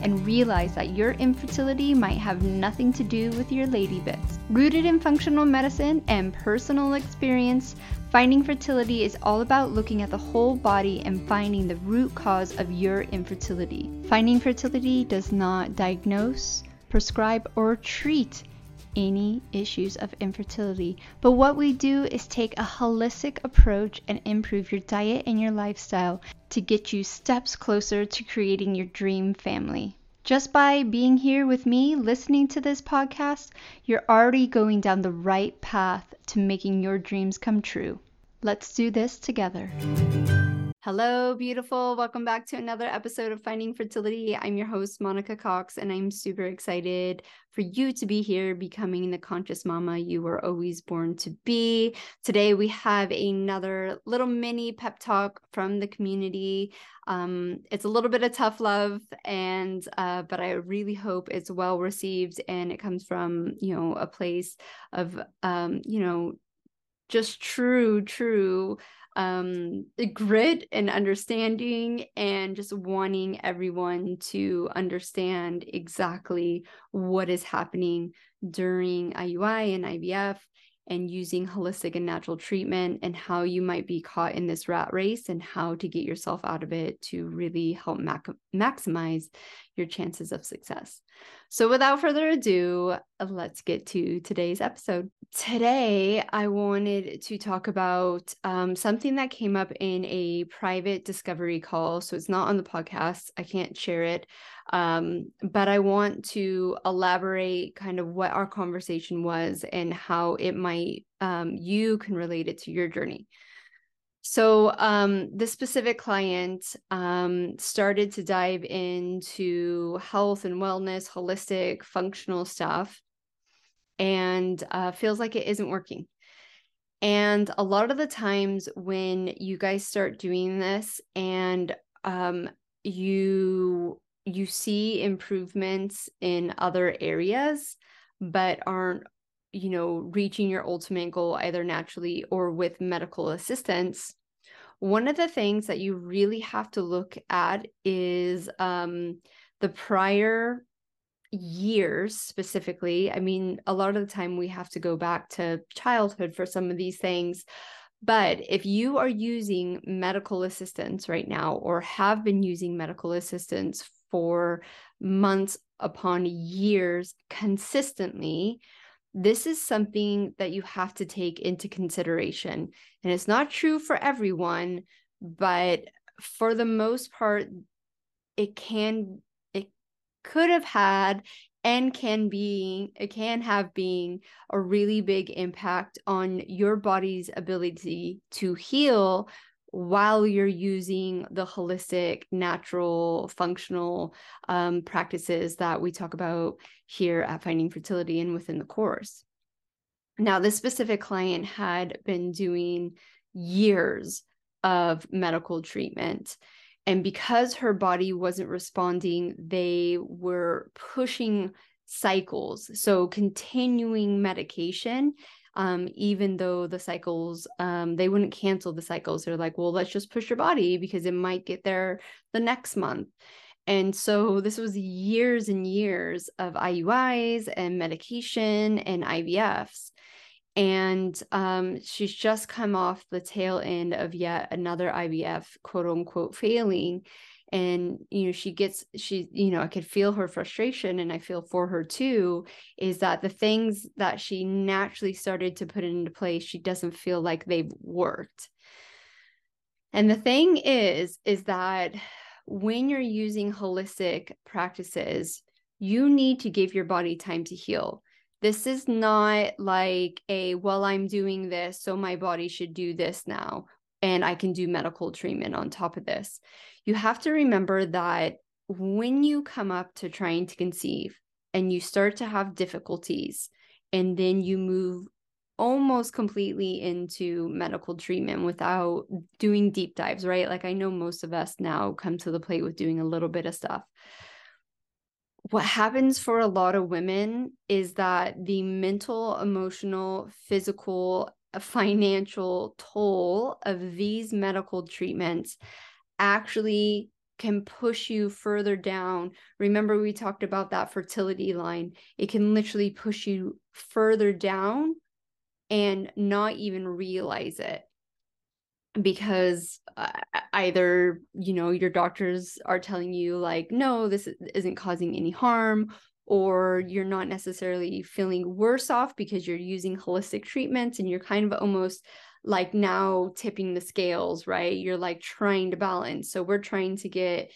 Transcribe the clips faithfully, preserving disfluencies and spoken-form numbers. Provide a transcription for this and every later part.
and realize that your infertility might have nothing to do with your lady bits. Rooted in functional medicine and personal experience, Finding Fertility is all about looking at the whole body and finding the root cause of your infertility. Finding Fertility does not diagnose, prescribe, or treat any issues of infertility, but what we do is take a holistic approach and improve your diet and your lifestyle to get you steps closer to creating your dream family. Just by being here with me, listening to this podcast, you're already going down the right path to making your dreams come true. Let's do this together. Hello, beautiful. Welcome back to another episode of Finding Fertility. I'm your host, Monica Cox, and I'm super excited for you to be here becoming the conscious mama you were always born to be. Today, we have another little mini pep talk from the community. Um, it's a little bit of tough love, and uh, but I really hope it's well received, and it comes from, you know, a place of, um, you know, just true, true um, grit and understanding, and just wanting everyone to understand exactly what is happening during I U I and I V F, and using holistic and natural treatment, and how you might be caught in this rat race and how to get yourself out of it to really help mac- maximize your chances of success. So without further ado, let's get to today's episode. Today, I wanted to talk about um, something that came up in a private discovery call. So it's not on the podcast. I can't share it. Um, but I want to elaborate kind of what our conversation was and how it might, um, you can relate it to your journey. So um, this specific client um, started to dive into health and wellness, holistic, functional stuff, and uh, feels like it isn't working. And a lot of the times when you guys start doing this and um, you you see improvements in other areas, but aren't, you know, reaching your ultimate goal either naturally or with medical assistance, one of the things that you really have to look at is um, the prior years specifically. I mean, a lot of the time we have to go back to childhood for some of these things, but if you are using medical assistance right now or have been using medical assistance for months upon years consistently, this is something that you have to take into consideration. And it's not true for everyone, but for the most part, it can, it could have had and can be, it can have been a really big impact on your body's ability to heal while you're using the holistic, natural, functional um, practices that we talk about here at Finding Fertility and within the course. Now, this specific client had been doing years of medical treatment, and because her body wasn't responding, they were pushing cycles, so continuing medication. Um, even though the cycles, um, they wouldn't cancel the cycles. They're like, well, let's just push your body because it might get there the next month. And so this was years and years of I U Is and medication and I V Fs. And um, she's just come off the tail end of yet another I V F, quote unquote, failing. And, you know, she gets, she, you know, I could feel her frustration, and I feel for her too, is that the things that she naturally started to put into place, she doesn't feel like they've worked. And the thing is, is that when you're using holistic practices, you need to give your body time to heal. This is not like a, well, I'm doing this, so my body should do this now, and I can do medical treatment on top of this. You have to remember that when you come up to trying to conceive and you start to have difficulties, and then you move almost completely into medical treatment without doing deep dives, right? Like I know most of us now come to the plate with doing a little bit of stuff. What happens for a lot of women is that the mental, emotional, physical, financial toll of these medical treatments actually can push you further down. Remember, we talked about that fertility line. It can literally push you further down and not even realize it, because uh, either, you know, your doctors are telling you like, no, this isn't causing any harm, or you're not necessarily feeling worse off because you're using holistic treatments and you're kind of almost like now tipping the scales, right? You're like trying to balance. So we're trying to get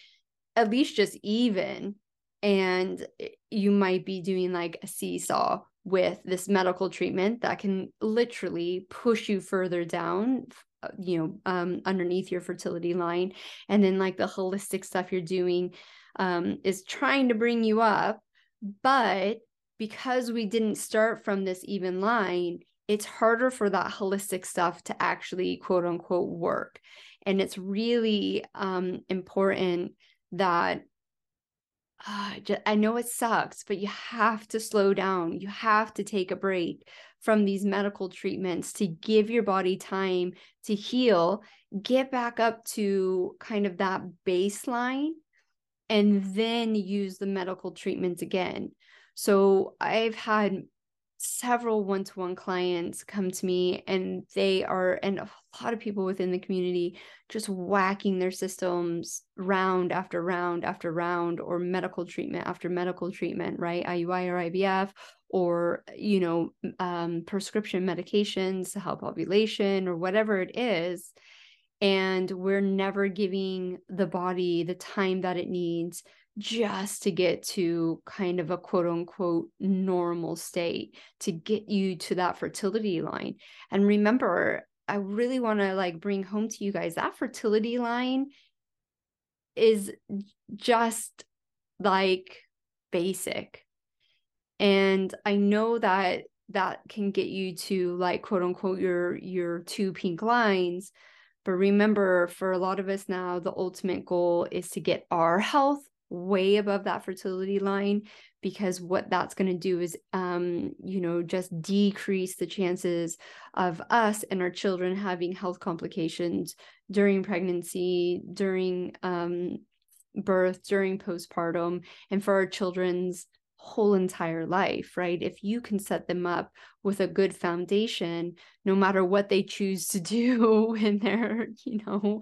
at least just even, and you might be doing like a seesaw with this medical treatment that can literally push you further down, you know, um, underneath your fertility line. And then like the holistic stuff you're doing um, is trying to bring you up, but because we didn't start from this even line, it's harder for that holistic stuff to actually quote unquote work. And it's really um, important that uh, just, I know it sucks, but you have to slow down. You have to take a break from these medical treatments to give your body time to heal, get back up to kind of that baseline, and then use the medical treatments again. So I've had several one-to-one clients come to me, and they are, and a lot of people within the community, just whacking their systems round after round after round, or medical treatment after medical treatment, right? I U I or I V F, or, you know, um, prescription medications to help ovulation or whatever it is. And we're never giving the body the time that it needs just to get to kind of a quote unquote normal state, to get you to that fertility line. And remember, I really want to like bring home to you guys that fertility line is just like basic. And I know that that can get you to like quote unquote your, your two pink lines. But remember, for a lot of us now, the ultimate goal is to get our health way above that fertility line, because what that's going to do is, um, you know, just decrease the chances of us and our children having health complications during pregnancy, during um, birth, during postpartum, and for our children's whole entire life, right? If you can set them up with a good foundation, no matter what they choose to do when they're, you know,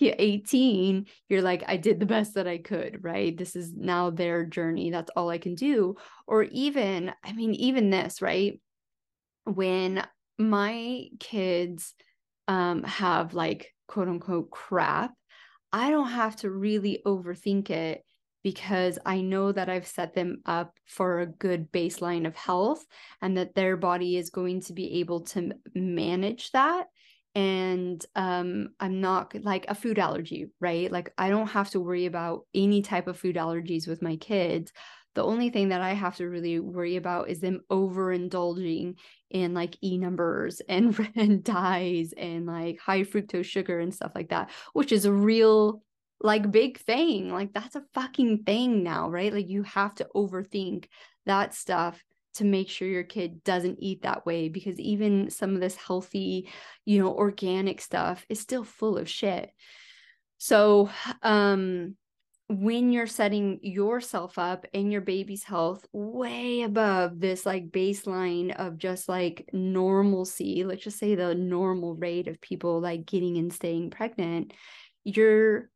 eighteen, you're like, I did the best that I could, right? This is now their journey. That's all I can do. Or even, I mean, even this, right? When my kids um, have like, quote unquote, crap, I don't have to really overthink it, because I know that I've set them up for a good baseline of health, and that their body is going to be able to manage that. And um, I'm not like a food allergy, right? Like I don't have to worry about any type of food allergies with my kids. The only thing that I have to really worry about is them overindulging in like E numbers and, and dyes and like high fructose sugar and stuff like that, which is a real like big thing. Like that's a fucking thing now, right? Like you have to overthink that stuff to make sure your kid doesn't eat that way, because even some of this healthy, you know, organic stuff is still full of shit. So um, when you're setting yourself up and your baby's health way above this like baseline of just like normalcy, let's just say the normal rate of people like getting and staying pregnant, you're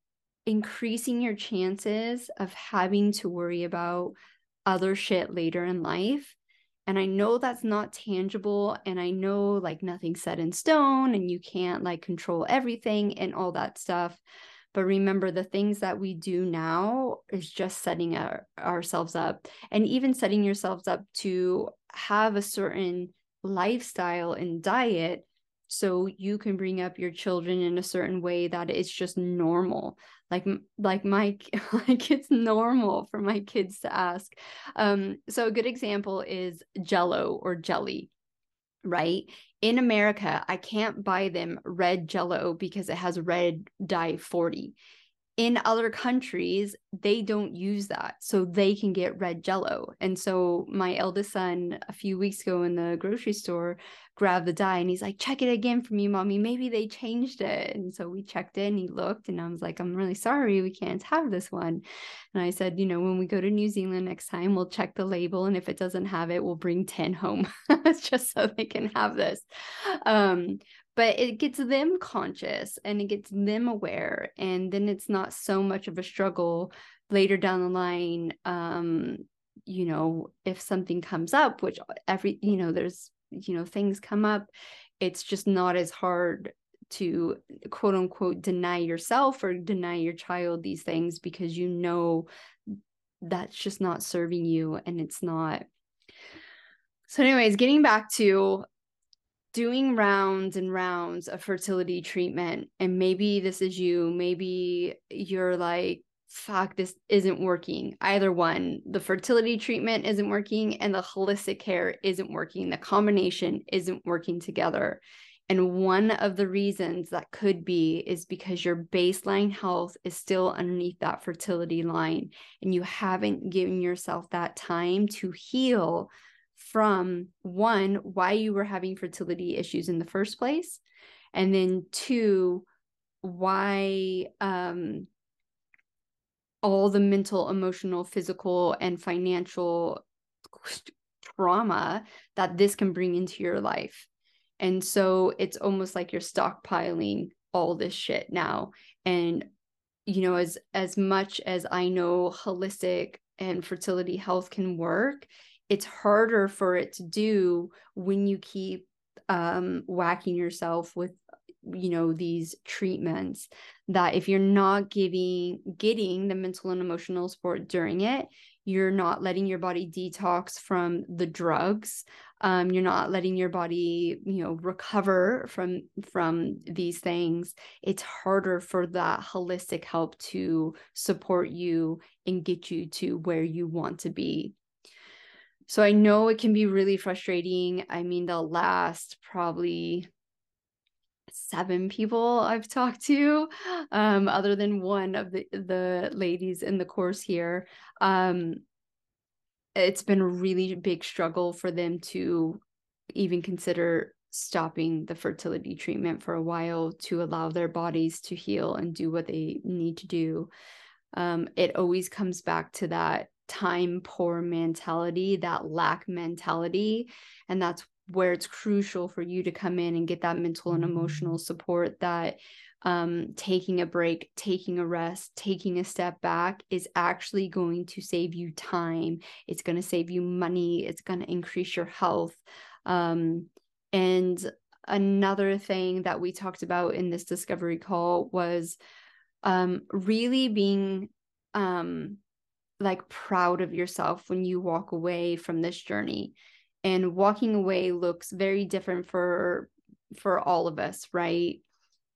increasing your chances of having to worry about other shit later in life. And I know that's not tangible, and I know like nothing's set in stone and you can't like control everything and all that stuff. But remember, the things that we do now is just setting our, ourselves up, and even setting yourselves up to have a certain lifestyle and diet, so you can bring up your children in a certain way that it's just normal. Like, like my, like it's normal for my kids to ask. Um, so a good example is Jell-O or jelly. right? In America, I can't buy them red Jell-O because it has red dye forty. In other countries, they don't use that, so they can get red Jell-O. And so my eldest son, a few weeks ago in the grocery store, grabbed the dye and he's like, check it again for me, mommy. Maybe they changed it. And so we checked it and he looked and I was like, I'm really sorry, we can't have this one. And I said, you know, when we go to New Zealand next time, we'll check the label. And if it doesn't have it, we'll bring ten home just so they can have this. Um, But it gets them conscious and it gets them aware. And then it's not so much of a struggle later down the line. Um, you know, if something comes up, which every, you know, there's, you know, things come up, it's just not as hard to quote unquote deny yourself or deny your child these things, because you know that's just not serving you and it's not. So anyways, getting back to doing rounds and rounds of fertility treatment. And maybe this is you, maybe you're like, fuck, this isn't working. Either one, the fertility treatment isn't working and the holistic care isn't working. The combination isn't working together. And one of the reasons that could be is because your baseline health is still underneath that fertility line and you haven't given yourself that time to heal from one, why you were having fertility issues in the first place, and then two, why um, all the mental, emotional, physical, and financial trauma that this can bring into your life. And so it's almost like you're stockpiling all this shit now. And, you know, as, as much as I know holistic and fertility health can work, it's harder for it to do when you keep um, whacking yourself with, you know, these treatments, that if you're not giving, getting the mental and emotional support during it, you're not letting your body detox from the drugs. Um, you're not letting your body, you know, recover from, from these things. It's harder for that holistic help to support you and get you to where you want to be. So I know it can be really frustrating. I mean, the last probably seven people I've talked to, um, other than one of the, the ladies in the course here, um, it's been a really big struggle for them to even consider stopping the fertility treatment for a while to allow their bodies to heal and do what they need to do. Um, it always comes back to that time poor mentality, that lack mentality. And that's where it's crucial for you to come in and get that mental and emotional support, that um, taking a break, taking a rest, taking a step back is actually going to save you time. It's going to save you money. It's going to increase your health. Um, and another thing that we talked about in this discovery call was um, really being um, like proud of yourself when you walk away from this journey. And walking away looks very different for, for all of us, right?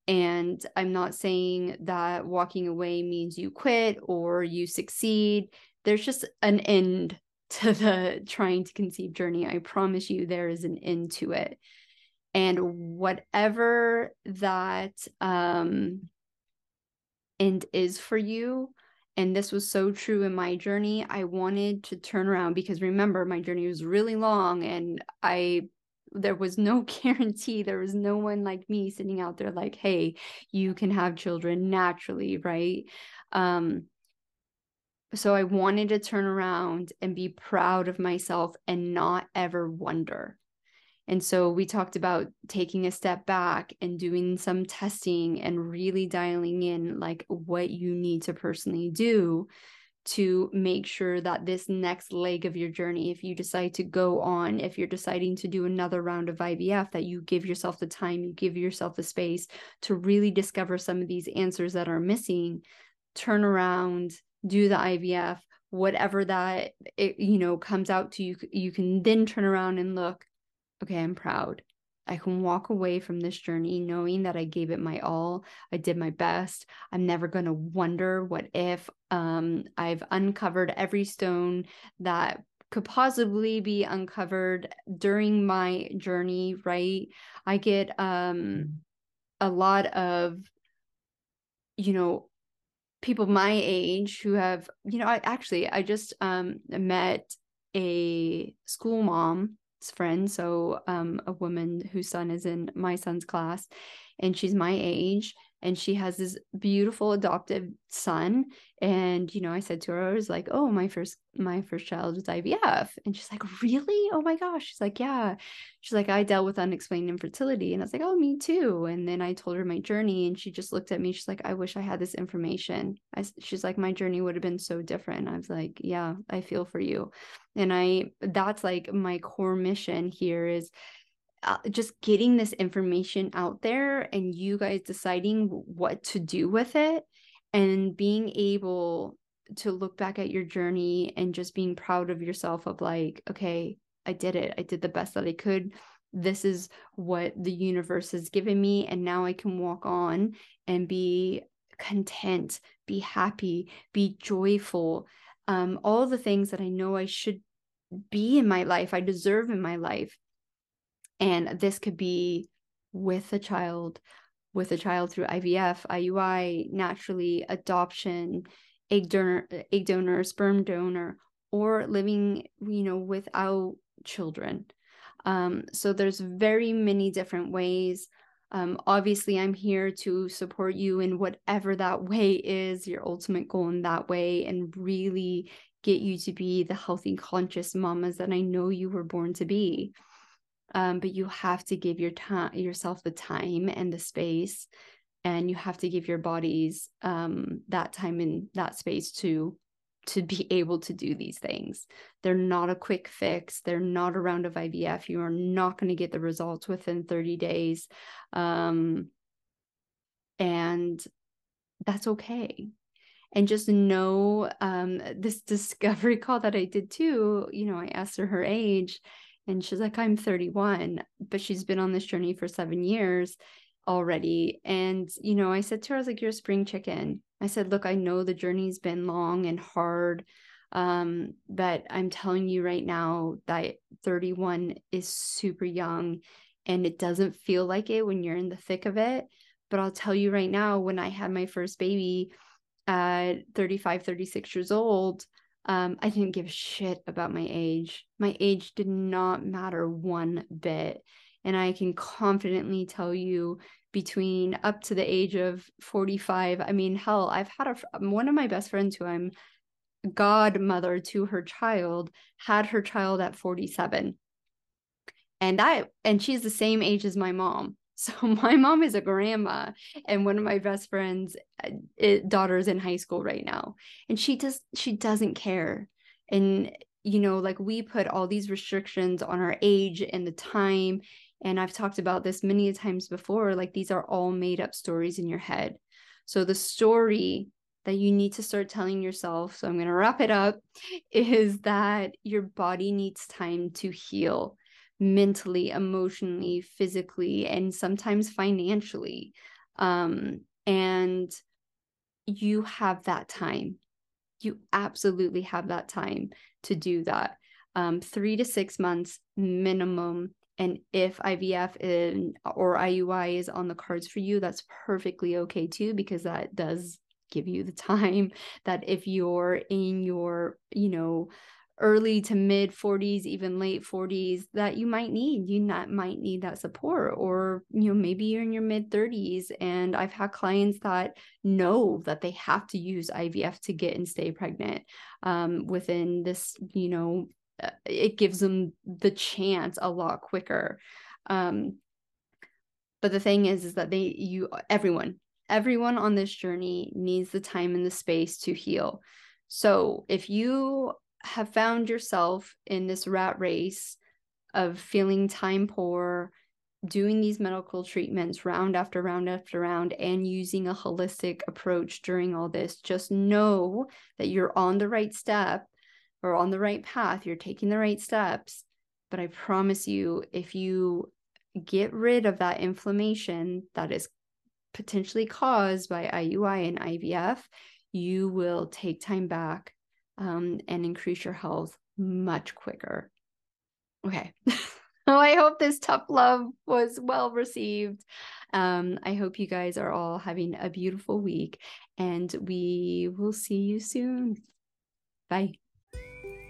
And I'm not saying that walking away means you quit or you succeed. There's just an end to the trying to conceive journey. I promise you there is an end to it. And whatever that um, end is for you, and this was so true in my journey, I wanted to turn around, because remember, my journey was really long and I, there was no guarantee. There was no one like me sitting out there like, hey, you can have children naturally, right? Um, so I wanted to turn around and be proud of myself and not ever wonder. And so we talked about taking a step back and doing some testing and really dialing in like what you need to personally do to make sure that this next leg of your journey, if you decide to go on, if you're deciding to do another round of I V F, that you give yourself the time, you give yourself the space to really discover some of these answers that are missing, turn around, do the I V F, whatever that, it, you know, comes out to you, you can then turn around and look, okay, I'm proud. I can walk away from this journey knowing that I gave it my all. I did my best. I'm never going to wonder what if. um, I've uncovered every stone that could possibly be uncovered during my journey, right? I get um, a lot of, you know, people my age who have, you know, I actually, I just um, met a school mom's friend. So um, a woman whose son is in my son's class, and she's my age, and she has this beautiful adoptive son. And, you know, I said to her, I was like, oh, my first, my first child was I V F. And she's like, really? Oh my gosh. She's like, yeah. She's like, I dealt with unexplained infertility. And I was like, oh, me too. And then I told her my journey, and she just looked at me. She's like, I wish I had this information. I, she's like, my journey would have been so different. I was like, yeah, I feel for you. And I, that's like my core mission here is just getting this information out there and you guys deciding what to do with it and being able to look back at your journey and just being proud of yourself of like, okay, I did it. I did the best that I could. This is what the universe has given me. And now I can walk on and be content, be happy, be joyful. Um, all the things that I know I should be in my life, I deserve in my life. And this could be with a child, with a child through I V F, I U I, naturally, adoption, egg donor, egg donor, sperm donor, or living, you know, without children. Um, so there's very many different ways. Um, obviously, I'm here to support you in whatever that way is, your ultimate goal in that way, and really get you to be the healthy, conscious mamas that I know you were born to be. Um, but you have to give your time, yourself the time and the space, and you have to give your bodies um, that time and that space to, to be able to do these things. They're not a quick fix. They're not a round of I V F. You are not going to get the results within thirty days. Um, and that's okay. And just know um, this discovery call that I did too, you know, I asked her her age. And she's like, I'm thirty-one, but she's been on this journey for seven years already. And, you know, I said to her, I was like, you're a spring chicken. I said, look, I know the journey's been long and hard, um, but I'm telling you right now that thirty-one is super young, and it doesn't feel like it when you're in the thick of it. But I'll tell you right now, when I had my first baby at thirty-five, thirty-six years old, Um, I didn't give a shit about my age. My age did not matter one bit. And I can confidently tell you between up to the age of forty-five, I mean, hell, I've had a, one of my best friends who I'm godmother to her child, had her child at forty-seven. And I, and she's the same age as my mom. So my mom is a grandma, and one of my best friends' daughter's in high school right now. And she just, she doesn't care. And, you know, like we put all these restrictions on our age and the time. And I've talked about this many times before, like these are all made up stories in your head. So the story that you need to start telling yourself, so I'm going to wrap it up, is that your body needs time to heal. Mentally, emotionally, physically, and sometimes financially. Um, and you have that time. You absolutely have that time to do that. Um, three to six months minimum. And if I V F in, or I U I is on the cards for you, that's perfectly okay too, because that does give you the time that if you're in your, you know, early to mid forties, even late forties, that you might need, you not might need that support. Or, you know, maybe you're in your mid thirties, and I've had clients that know that they have to use I V F to get and stay pregnant. Um, within this, you know, it gives them the chance a lot quicker. Um, but the thing is, is that they, you, everyone, everyone on this journey needs the time and the space to heal. So if you have found yourself in this rat race of feeling time poor, doing these medical treatments round after round after round, and using a holistic approach during all this, just know that you're on the right step or on the right path. You're taking the right steps. But I promise you, if you get rid of that inflammation that is potentially caused by I U I and I V F, you will take time back. Um, and increase your health much quicker. Okay. Oh, I hope this tough love was well received. Um, I hope you guys are all having a beautiful week, and we will see you soon. Bye.